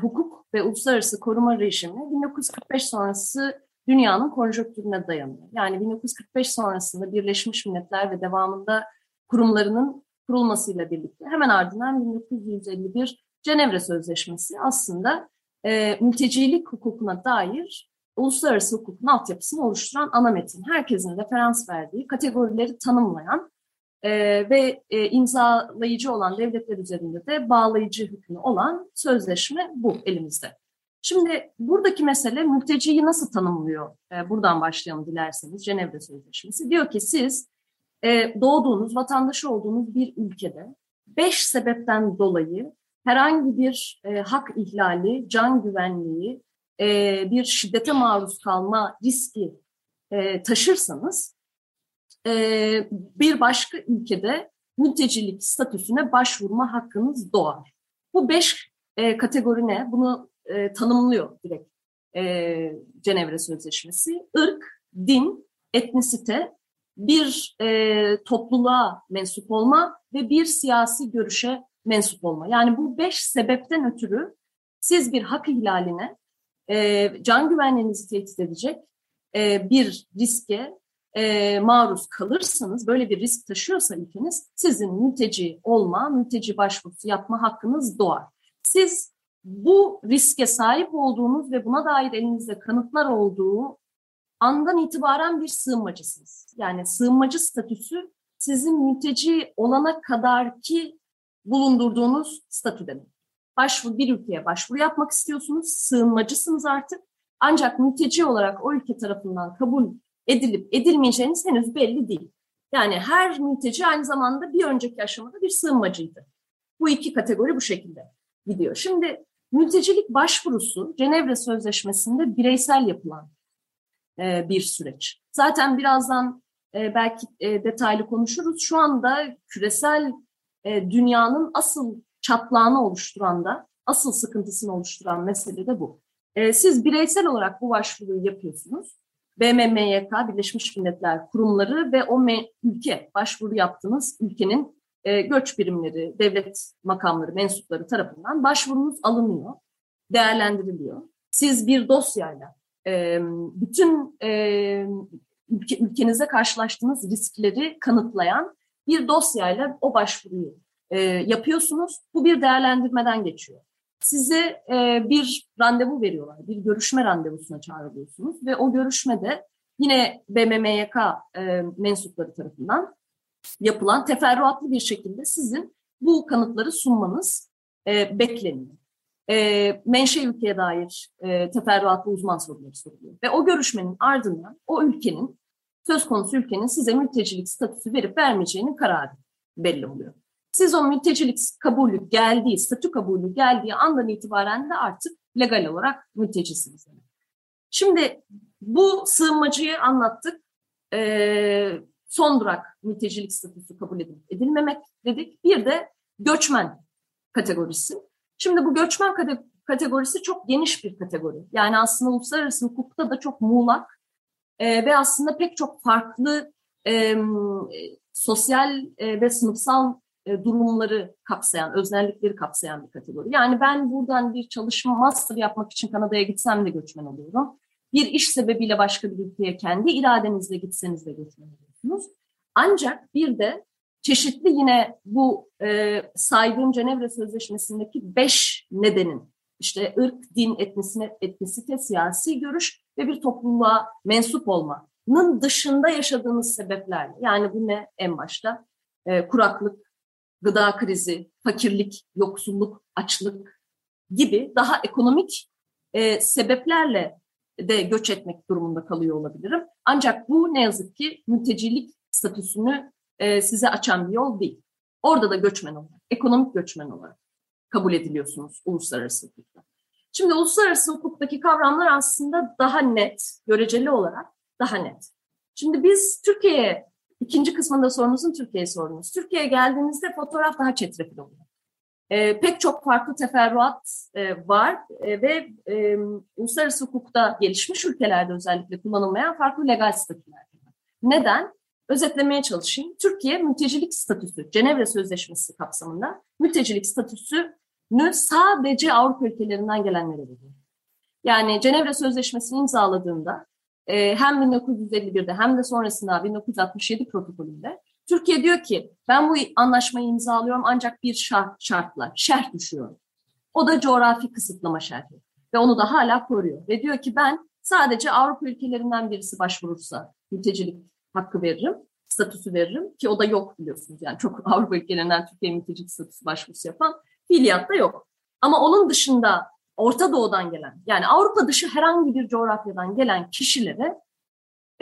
hukuk ve uluslararası koruma rejimi 1945 sonrası dünyanın konjonktürüne dayanıyor. Yani 1945 sonrasında Birleşmiş Milletler ve devamında kurumlarının kurulmasıyla birlikte hemen ardından 1951 Cenevre Sözleşmesi aslında mültecilik hukukuna dair uluslararası hukukun altyapısını oluşturan ana metin. Herkesin referans verdiği, kategorileri tanımlayan ve imzalayıcı olan devletler üzerinde de bağlayıcı hükmü olan sözleşme bu elimizde. Şimdi buradaki mesele mülteciyi nasıl tanımlıyor? Buradan başlayalım dilerseniz. Cenevre Sözleşmesi diyor ki siz doğduğunuz, vatandaşı olduğunuz bir ülkede 5 sebepten dolayı herhangi bir hak ihlali, can güvenliği, bir şiddete maruz kalma riski taşırsanız bir başka ülkede mültecilik statüsüne başvurma hakkınız doğar. Bu 5 kategori ne? Bunu tanımlıyor direkt Cenevre Sözleşmesi. Irk, din, etnisite, bir topluluğa mensup olma ve bir siyasi görüşe mensup olma. Yani bu 5 sebepten ötürü siz bir hak ihlaline, can güvenliğinizi tehdit edecek bir riske maruz kalırsanız, böyle bir risk taşıyorsa ülkeniz, sizin mülteci olma, mülteci başvurusu yapma hakkınız doğar. Siz bu riske sahip olduğunuz ve buna dair elinizde kanıtlar olduğu andan itibaren bir sığınmacısınız. Yani sığınmacı statüsü sizin mülteci olana kadar ki bulundurduğunuz statü demek. Bir ülkeye başvuru yapmak istiyorsunuz, sığınmacısınız artık. Ancak mülteci olarak o ülke tarafından kabul edilip edilmeyeceğiniz henüz belli değil. Yani her mülteci aynı zamanda bir önceki aşamada bir sığınmacıydı. Bu iki kategori bu şekilde gidiyor. Şimdi mültecilik başvurusu Cenevre Sözleşmesi'nde bireysel yapılan bir süreç. Zaten birazdan belki detaylı konuşuruz. Şu anda küresel dünyanın asıl çatlağını oluşturan da, asıl sıkıntısını oluşturan mesele de bu. Siz bireysel olarak bu başvuruyu yapıyorsunuz. BMMYK, Birleşmiş Milletler kurumları ve o ülke, başvuru yaptığınız ülkenin göç birimleri, devlet makamları, mensupları tarafından başvurunuz alınıyor, değerlendiriliyor. Siz bir dosyayla bütün ülkenizde karşılaştığınız riskleri kanıtlayan bir dosyayla o başvuruyu yapıyorsunuz. Bu bir değerlendirmeden geçiyor. Size bir randevu veriyorlar. Bir görüşme randevusuna çağrılıyorsunuz ve o görüşmede yine BMMYK mensupları tarafından yapılan teferruatlı bir şekilde sizin bu kanıtları sunmanız bekleniyor. Menşe ülkeye dair teferruatlı uzman soruları soruluyor. Ve o görüşmenin ardından o ülkenin, söz konusu ülkenin size mültecilik statüsü verip vermeyeceğinin kararı belli oluyor. Siz o mültecilik kabulü geldiği, statü kabulü geldiği andan itibaren de artık legal olarak mültecisiniz. Şimdi bu sığınmacıyı anlattık. Son durak mültecilik statüsü kabul edilmemek dedik. Bir de göçmen kategorisi. Şimdi bu göçmen kategorisi çok geniş bir kategori. Yani aslında uluslararası hukukta da çok muğlak ve aslında pek çok farklı sosyal ve sınıfsal durumları kapsayan, öznellikleri kapsayan bir kategori. Yani ben buradan bir çalışma, master yapmak için Kanada'ya gitsem de göçmen oluyorum. Bir iş sebebiyle başka bir ülkeye kendi iradenizle gitseniz de göçmen oluyorsunuz. Ancak bir de çeşitli yine bu saydığım Cenevre Sözleşmesi'ndeki 5 nedenin, işte ırk, din, etnisite, siyasi görüş ve bir topluluğa mensup olmanın dışında yaşadığınız sebeplerle, yani bu ne en başta? Kuraklık, gıda krizi, fakirlik, yoksulluk, açlık gibi daha ekonomik sebeplerle de göç etmek durumunda kalıyor olabilirim. Ancak bu ne yazık ki mültecilik statüsünü size açan bir yol değil. Orada da göçmen olarak, ekonomik göçmen olarak kabul ediliyorsunuz uluslararası hukukta. Şimdi uluslararası hukuktaki kavramlar aslında daha net, göreceli olarak daha net. Şimdi biz Türkiye'ye, ikinci kısmında sorunuzun Türkiye'ye sorunuz. Türkiye'ye geldiğinizde fotoğraf daha çetrefil oluyor. Pek çok farklı teferruat var ve uluslararası hukukta gelişmiş ülkelerde özellikle kullanılmayan farklı legal statüler var. Neden? Özetlemeye çalışayım. Türkiye mültecilik statüsü, Cenevre Sözleşmesi kapsamında mültecilik statüsünü sadece Avrupa ülkelerinden gelenlere veriyor. Yani Cenevre Sözleşmesi'ni imzaladığında hem 1951'de hem de sonrasında 1967 protokolünde Türkiye diyor ki ben bu anlaşmayı imzalıyorum ancak bir şerh düşüyor. O da coğrafi kısıtlama şerhi ve onu da hala koruyor. Ve diyor ki ben sadece Avrupa ülkelerinden birisi başvurursa mültecilik hakkı veririm, statüsü veririm ki o da yok biliyorsunuz. Yani çok Avrupa ülkelerinden Türkiye'ye mültecilik statüsü başvurusu yapan fiiliyatta yok. Ama onun dışında Orta Doğu'dan gelen yani Avrupa dışı herhangi bir coğrafyadan gelen kişilere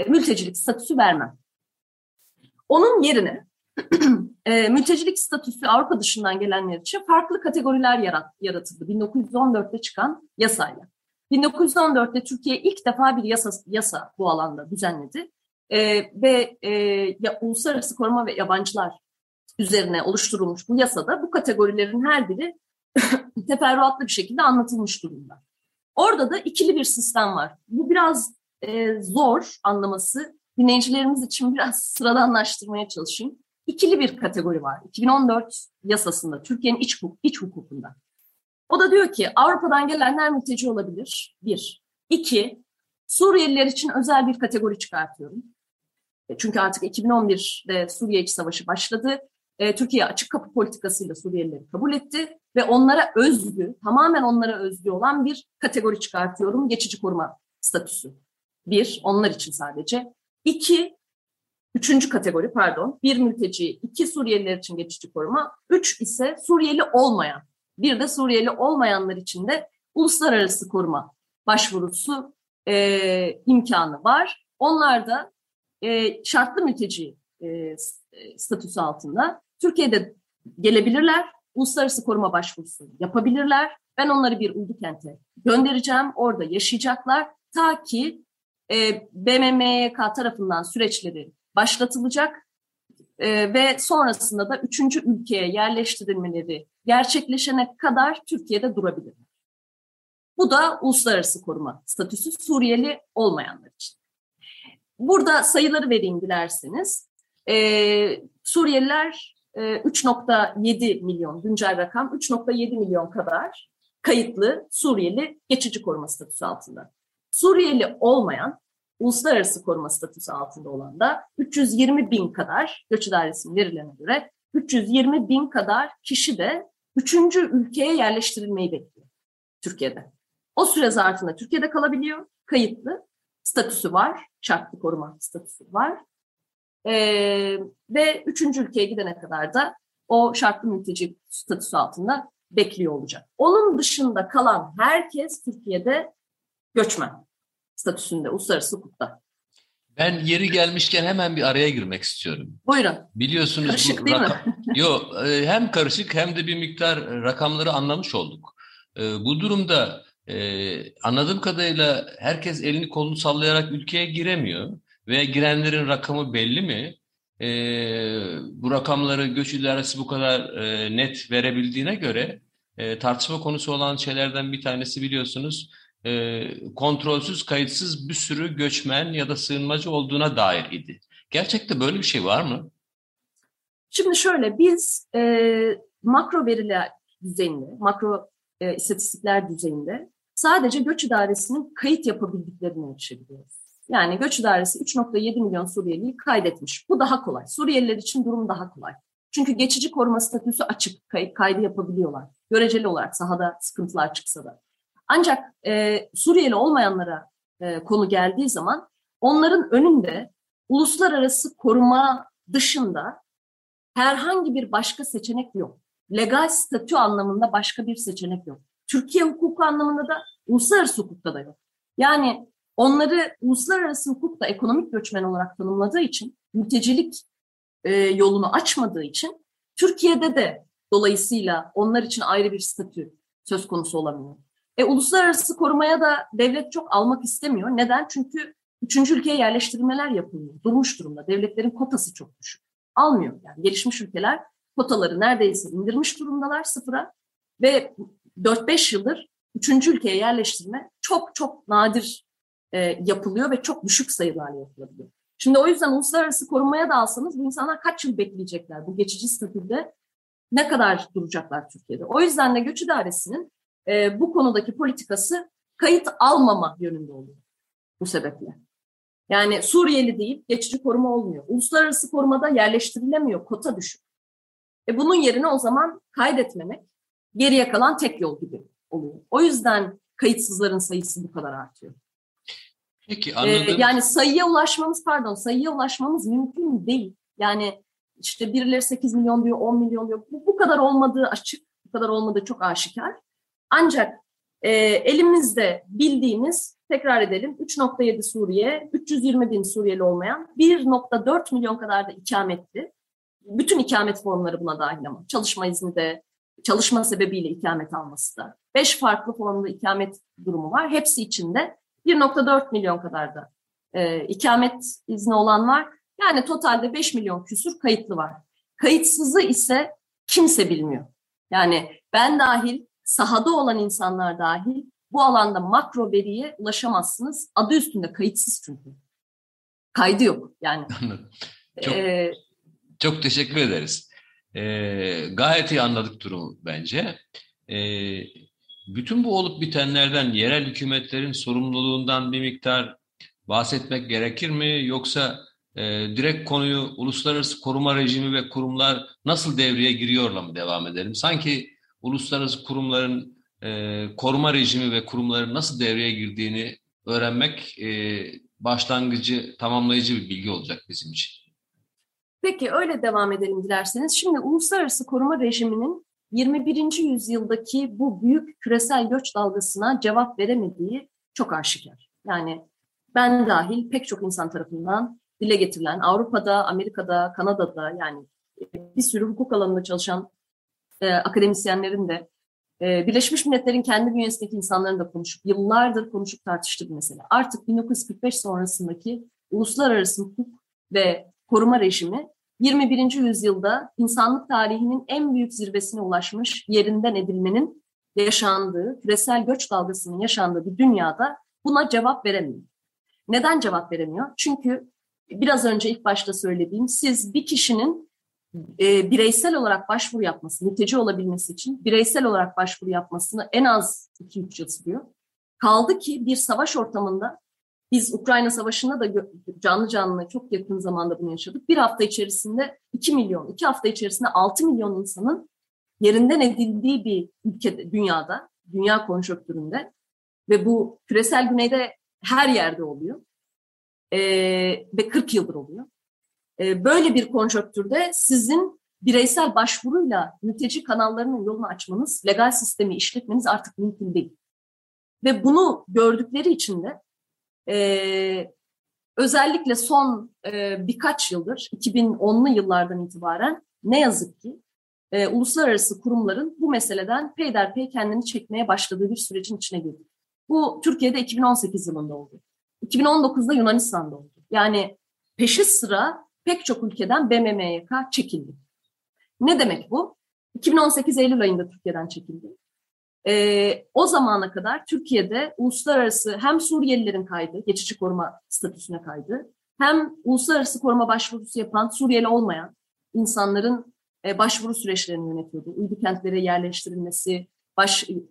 mültecilik statüsü vermem. Onun yerine mültecilik statüsü Avrupa dışından gelenler için farklı kategoriler yaratıldı 1914'te çıkan yasayla. 1914'te Türkiye ilk defa bir yasa bu alanda düzenledi ve Uluslararası Koruma ve Yabancılar üzerine oluşturulmuş bu yasada bu kategorilerin her biri teferruatlı bir şekilde anlatılmış durumda. Orada da ikili bir sistem var. Bu biraz zor anlaması. Dinleyicilerimiz için biraz sıradanlaştırmaya çalışayım. İkili bir kategori var. 2014 yasasında, Türkiye'nin iç hukukunda. O da diyor ki Avrupa'dan gelenler mülteci olabilir. Bir. İki, Suriyeliler için özel bir kategori çıkartıyorum. Çünkü artık 2011'de Suriye İç Savaşı başladı. Türkiye açık kapı politikasıyla Suriyelileri kabul etti. Ve onlara özgü, tamamen onlara özgü olan bir kategori çıkartıyorum. Geçici koruma statüsü. Bir, onlar için sadece. İki, üçüncü kategori pardon, bir mülteci, iki Suriyeliler için geçici koruma, üç ise Suriyeli olmayan, bir de Suriyeli olmayanlar için de uluslararası koruma başvurusu imkanı var. Onlar da şartlı mülteci statüsü altında Türkiye'de gelebilirler, uluslararası koruma başvurusu yapabilirler. Ben onları bir uydu kente göndereceğim, orada yaşayacaklar ta ki BMMYK tarafından süreçleri başlatılacak ve sonrasında da üçüncü ülkeye yerleştirilmeleri gerçekleşene kadar Türkiye'de durabilir. Bu da uluslararası koruma statüsü Suriyeli olmayanlar için. Burada sayıları vereyim dilerseniz. Suriyeliler 3.7 milyon, güncel rakam 3.7 milyon kadar kayıtlı Suriyeli geçici koruma statüsü altında. Suriyeli olmayan, uluslararası koruma statüsü altında olan da 320 bin kadar, Göç İdaresi'nin verilerine göre 320 bin kadar kişi de üçüncü ülkeye yerleştirilmeyi bekliyor Türkiye'de. O süre zarfında Türkiye'de kalabiliyor, kayıtlı statüsü var, şartlı koruma statüsü var ve üçüncü ülkeye gidene kadar da o şartlı mülteci statüsü altında bekliyor olacak. Onun dışında kalan herkes Türkiye'de göçmen statüsünde, uluslararası hukukta. Ben yeri gelmişken hemen bir araya girmek istiyorum. Buyurun. Biliyorsunuz karışık bu değil mi? Yok, hem karışık hem de bir miktar rakamları anlamış olduk. Bu durumda anladığım kadarıyla herkes elini kolunu sallayarak ülkeye giremiyor ve girenlerin rakamı belli mi? Bu rakamları Göç İdaresi bu kadar net verebildiğine göre tartışma konusu olan şeylerden bir tanesi biliyorsunuz. Kontrolsüz, kayıtsız bir sürü göçmen ya da sığınmacı olduğuna dair idi. Gerçekten böyle bir şey var mı? Şimdi şöyle, biz makro veriler düzeyinde, makro istatistikler düzeyinde sadece Göç İdaresi'nin kayıt yapabildiklerini ölçebiliyoruz. Yani Göç İdaresi 3.7 milyon Suriyeli'yi kaydetmiş. Bu daha kolay. Suriyeliler için durum daha kolay. Çünkü geçici koruma statüsü açık, kaydı yapabiliyorlar. Göreceli olarak sahada sıkıntılar çıksa da. Ancak Suriyeli olmayanlara konu geldiği zaman onların önünde uluslararası koruma dışında herhangi bir başka seçenek yok. Legal statü anlamında başka bir seçenek yok. Türkiye hukuku anlamında da uluslararası hukukta da yok. Yani onları uluslararası hukuk da ekonomik göçmen olarak tanımladığı için mültecilik yolunu açmadığı için Türkiye'de de dolayısıyla onlar için ayrı bir statü söz konusu olamıyor. Uluslararası korumaya da devlet çok almak istemiyor. Neden? Çünkü üçüncü ülkeye yerleştirmeler yapılıyor. Durmuş durumda. Devletlerin kotası çok düşük. Almıyor. Yani gelişmiş ülkeler kotaları neredeyse indirmiş durumdalar sıfıra ve 4-5 yıldır üçüncü ülkeye yerleştirme çok çok nadir yapılıyor ve çok düşük sayılarla yapılabiliyor. Şimdi o yüzden uluslararası korumaya da alsanız bu insanlar kaç yıl bekleyecekler? Bu geçici statüde ne kadar duracaklar Türkiye'de? O yüzden de Göç İdaresi'nin bu konudaki politikası kayıt almama yönünde oluyor bu sebeple. Yani Suriyeli değil, geçici koruma olmuyor. Uluslararası korumada yerleştirilemiyor, kota düşük. Bunun yerine o zaman kaydetmemek geriye kalan tek yol gibi oluyor. O yüzden kayıtsızların sayısı bu kadar artıyor. Peki, anladım. Yani sayıya ulaşmamız mümkün değil. Yani işte birileri 8 milyon diyor, 10 milyon diyor. Bu kadar olmadığı açık, bu kadar olmadığı çok aşikar. Ancak elimizde bildiğimiz, tekrar edelim, 3.7 Suriye, 320 bin Suriyeli olmayan, 1.4 milyon kadar da ikametli. Bütün ikamet formları buna dahil ama. Çalışma izni de, çalışma sebebiyle ikamet alması da. 5 farklı formda ikamet durumu var. Hepsi içinde 1.4 milyon kadar da ikamet izni olan var. Yani totalde 5 milyon küsur kayıtlı var. Kayıtsızı ise kimse bilmiyor. Yani ben dahil, sahada olan insanlar dahil bu alanda makro veriye ulaşamazsınız. Adı üstünde kayıtsız çünkü. Kaydı yok yani. Çok teşekkür ederiz. Gayet iyi anladık durumu bence. Bütün bu olup bitenlerden, yerel hükümetlerin sorumluluğundan bir miktar bahsetmek gerekir mi? Yoksa direkt konuyu uluslararası koruma rejimi ve kurumlar nasıl devreye giriyorla mı devam edelim? Sanki uluslararası kurumların koruma rejimi ve kurumların nasıl devreye girdiğini öğrenmek başlangıcı, tamamlayıcı bir bilgi olacak bizim için. Peki, öyle devam edelim dilerseniz. Şimdi uluslararası koruma rejiminin 21. yüzyıldaki bu büyük küresel göç dalgasına cevap veremediği çok aşikar. Yani ben dahil pek çok insan tarafından dile getirilen, Avrupa'da, Amerika'da, Kanada'da, yani bir sürü hukuk alanında çalışan akademisyenlerin de, Birleşmiş Milletler'in kendi bünyesindeki insanların da yıllardır konuşup tartıştığı bir mesele. Artık 1945 sonrasındaki uluslararası hukuk ve koruma rejimi 21. yüzyılda insanlık tarihinin en büyük zirvesine ulaşmış, yerinden edilmenin yaşandığı, küresel göç dalgasının yaşandığı bir dünyada buna cevap veremiyor. Neden cevap veremiyor? Çünkü biraz önce ilk başta söylediğim, siz bir kişinin bireysel olarak başvuru yapması, mülteci olabilmesi için bireysel olarak başvuru yapmasını en az 2-3 yıl sürüyor. Kaldı ki bir savaş ortamında, biz Ukrayna Savaşı'nda da canlı canlı çok yakın zamanda bunu yaşadık. Bir hafta içerisinde 2 milyon, 2 hafta içerisinde 6 milyon insanın yerinden edildiği bir ülkede, dünyada, dünya konjonktüründe ve bu küresel güneyde her yerde oluyor ve 40 yıldır oluyor. Böyle bir konjonktürde sizin bireysel başvuruyla mülteci kanallarının yolunu açmanız, legal sistemi işletmeniz artık mümkün değil. Ve bunu gördükleri için de özellikle son birkaç yıldır, 2010'lu yıllardan itibaren ne yazık ki uluslararası kurumların bu meseleden peyderpey kendini çekmeye başladığı bir sürecin içine girdi. Bu Türkiye'de 2018 yılında oldu. 2019'da Yunanistan'da oldu. Yani peşi sıra pek çok ülkeden BMMYK çekildi. Ne demek bu? 2018 Eylül ayında Türkiye'den çekildi. O zamana kadar Türkiye'de uluslararası hem Suriyelilerin kaydı, geçici koruma statüsüne kaydı, hem uluslararası koruma başvurusu yapan Suriyeli olmayan insanların başvuru süreçlerini yönetiyordu. Uydu kentlere yerleştirilmesi,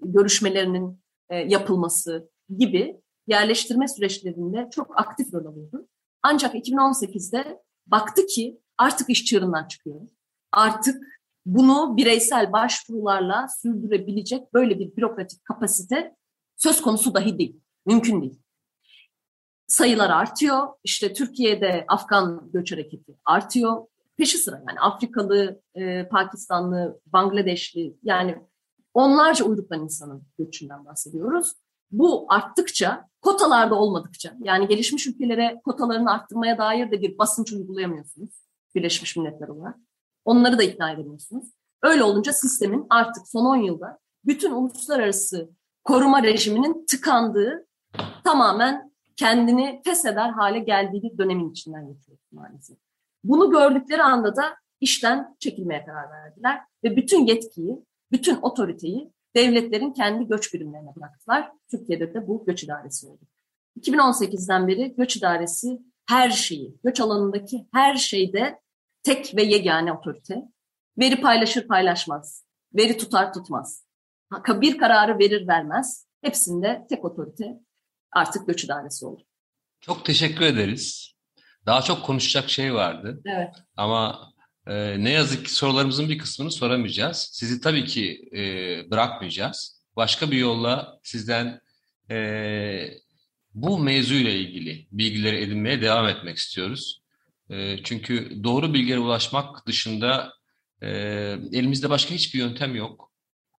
görüşmelerinin yapılması gibi yerleştirme süreçlerinde çok aktif rol alıyordu. Ancak 2018'de baktı ki artık iş çığırından çıkıyor. Artık bunu bireysel başvurularla sürdürebilecek böyle bir bürokratik kapasite söz konusu dahi değil. Mümkün değil. Sayılar artıyor. İşte Türkiye'de Afgan göç hareketi artıyor. Peşi sıra yani Afrikalı, Pakistanlı, Bangladeşli, yani onlarca uyruktan insanın göçünden bahsediyoruz. Bu arttıkça, kotalarda olmadıkça, yani gelişmiş ülkelere kotalarını arttırmaya dair de bir basınç uygulayamıyorsunuz. Birleşmiş Milletler olarak. Onları da ikna edemiyorsunuz. Öyle olunca sistemin artık son 10 yılda bütün uluslararası koruma rejiminin tıkandığı, tamamen kendini fesheder hale geldiği bir dönemin içinden geçiyoruz maalesef. Bunu gördükleri anda da işten çekilmeye karar verdiler ve bütün yetkiyi, bütün otoriteyi devletlerin kendi göç birimlerine bıraktılar. Türkiye'de de bu göç idaresi oldu. 2018'den beri göç idaresi her şeyi, göç alanındaki her şeyde tek ve yegane otorite. Veri paylaşır paylaşmaz, veri tutar tutmaz, bir kararı verir vermez. Hepsinde tek otorite artık göç idaresi oldu. Çok teşekkür ederiz. Daha çok konuşacak şey vardı. Evet. Ama ne yazık ki sorularımızın bir kısmını soramayacağız. Sizi tabii ki bırakmayacağız. Başka bir yolla sizden bu mevzuyla ilgili bilgileri edinmeye devam etmek istiyoruz. Çünkü doğru bilgilere ulaşmak dışında elimizde başka hiçbir yöntem yok.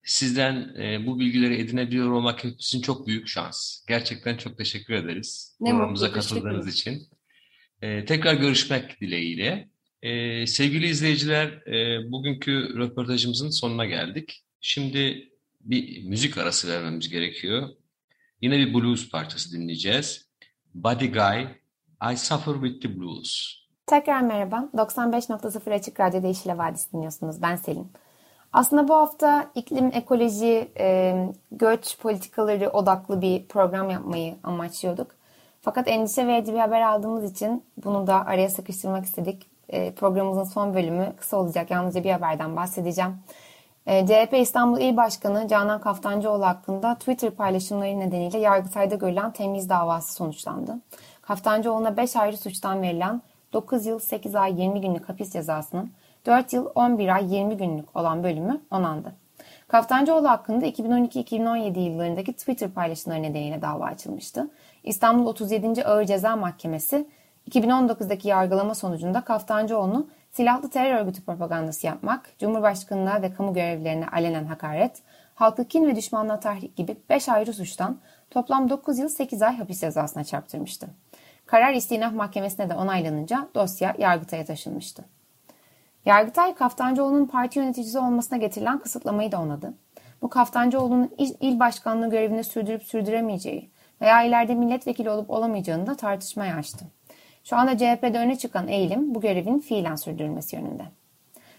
Sizden bu bilgileri edinebiliyor olmak için çok büyük şans. Gerçekten çok teşekkür ederiz programımıza katıldığınız için. Tekrar görüşmek dileğiyle. Sevgili izleyiciler, bugünkü röportajımızın sonuna geldik. Şimdi bir müzik arası vermemiz gerekiyor. Yine bir blues parçası dinleyeceğiz. Buddy Guy, I Suffer With The Blues. Tekrar merhaba. 95.0 Açık Radyo'da Yeşil Havadis dinliyorsunuz. Ben Selin. Aslında bu hafta iklim, ekoloji, göç politikaları odaklı bir program yapmayı amaçlıyorduk. Fakat endişe verici bir haber aldığımız için bunu da araya sıkıştırmak istedik. Programımızın son bölümü kısa olacak. Yalnızca bir haberden bahsedeceğim. CHP İstanbul İl Başkanı Canan Kaftancıoğlu hakkında Twitter paylaşımları nedeniyle Yargıtay'da görülen temyiz davası sonuçlandı. Kaftancıoğlu'na 5 ayrı suçtan verilen 9 yıl 8 ay 20 günlük hapis cezasının 4 yıl 11 ay 20 günlük olan bölümü onandı. Kaftancıoğlu hakkında 2012-2017 yıllarındaki Twitter paylaşımları nedeniyle dava açılmıştı. İstanbul 37. Ağır Ceza Mahkemesi 2019'daki yargılama sonucunda Kaftancıoğlu'nu silahlı terör örgütü propagandası yapmak, Cumhurbaşkanı'na ve kamu görevlilerine alenen hakaret, halkı kin ve düşmanlığa tahrik gibi 5 ayrı suçtan toplam 9 yıl 8 ay hapis cezasına çarptırmıştı. Karar İstinaf Mahkemesi'ne de onaylanınca dosya Yargıtay'a taşınmıştı. Yargıtay, Kaftancıoğlu'nun parti yöneticisi olmasına getirilen kısıtlamayı da onadı. Bu Kaftancıoğlu'nun il başkanlığı görevini sürdürüp sürdüremeyeceği veya ileride milletvekili olup olamayacağını da tartışmaya açtı. Şu anda CHP'de öne çıkan eğilim bu görevin fiilen sürdürülmesi yönünde.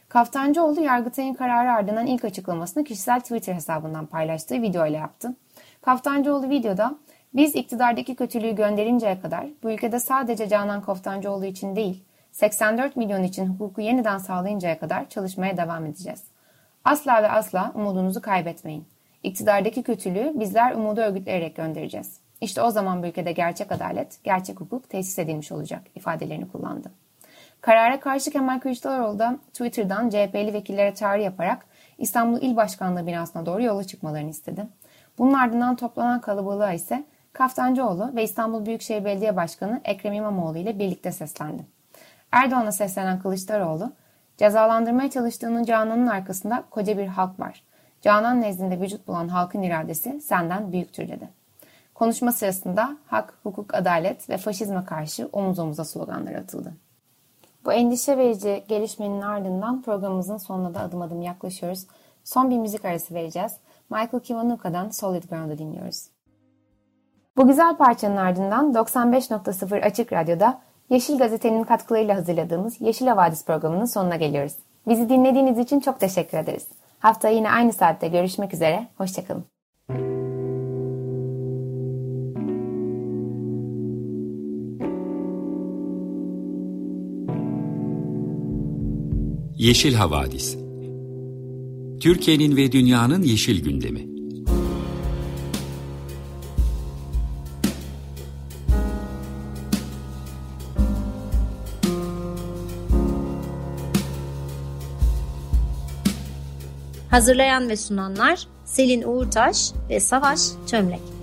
Kaftancıoğlu, Yargıtay'ın kararı ardından ilk açıklamasını kişisel Twitter hesabından paylaştığı video ile yaptı. Kaftancıoğlu videoda, "Biz iktidardaki kötülüğü gönderinceye kadar bu ülkede sadece Canan Kaftancıoğlu için değil, 84 milyon için hukuku yeniden sağlayıncaya kadar çalışmaya devam edeceğiz. Asla ve asla umudunuzu kaybetmeyin. İktidardaki kötülüğü bizler umudu örgütleyerek göndereceğiz. İşte o zaman bu ülkede gerçek adalet, gerçek hukuk tesis edilmiş olacak" ifadelerini kullandı. Karara karşı Kemal Kılıçdaroğlu da Twitter'dan CHP'li vekillere çağrı yaparak İstanbul İl Başkanlığı binasına doğru yola çıkmalarını istedi. Bunun ardından toplanan kalabalığa ise Kaftancıoğlu ve İstanbul Büyükşehir Belediye Başkanı Ekrem İmamoğlu ile birlikte seslendi. Erdoğan'a seslenen Kılıçdaroğlu, "Cezalandırmaya çalıştığının Canan'ın arkasında koca bir halk var. Canan nezdinde vücut bulan halkın iradesi senden büyüktür" dedi. Konuşma sırasında hak, hukuk, adalet ve faşizme karşı omuz omuza sloganları atıldı. Bu endişe verici gelişmenin ardından programımızın sonuna da adım adım yaklaşıyoruz. Son bir müzik arası vereceğiz. Michael Kivanuka'dan Solid Ground'u dinliyoruz. Bu güzel parçanın ardından 95.0 Açık Radyo'da Yeşil Gazete'nin katkılarıyla hazırladığımız Yeşil Havadis programının sonuna geliyoruz. Bizi dinlediğiniz için çok teşekkür ederiz. Haftaya yine aynı saatte görüşmek üzere. Hoşçakalın. Yeşil Havadis, Türkiye'nin ve dünyanın yeşil gündemi. Hazırlayan ve sunanlar Selin Uğurtaş ve Savaş Çömlek.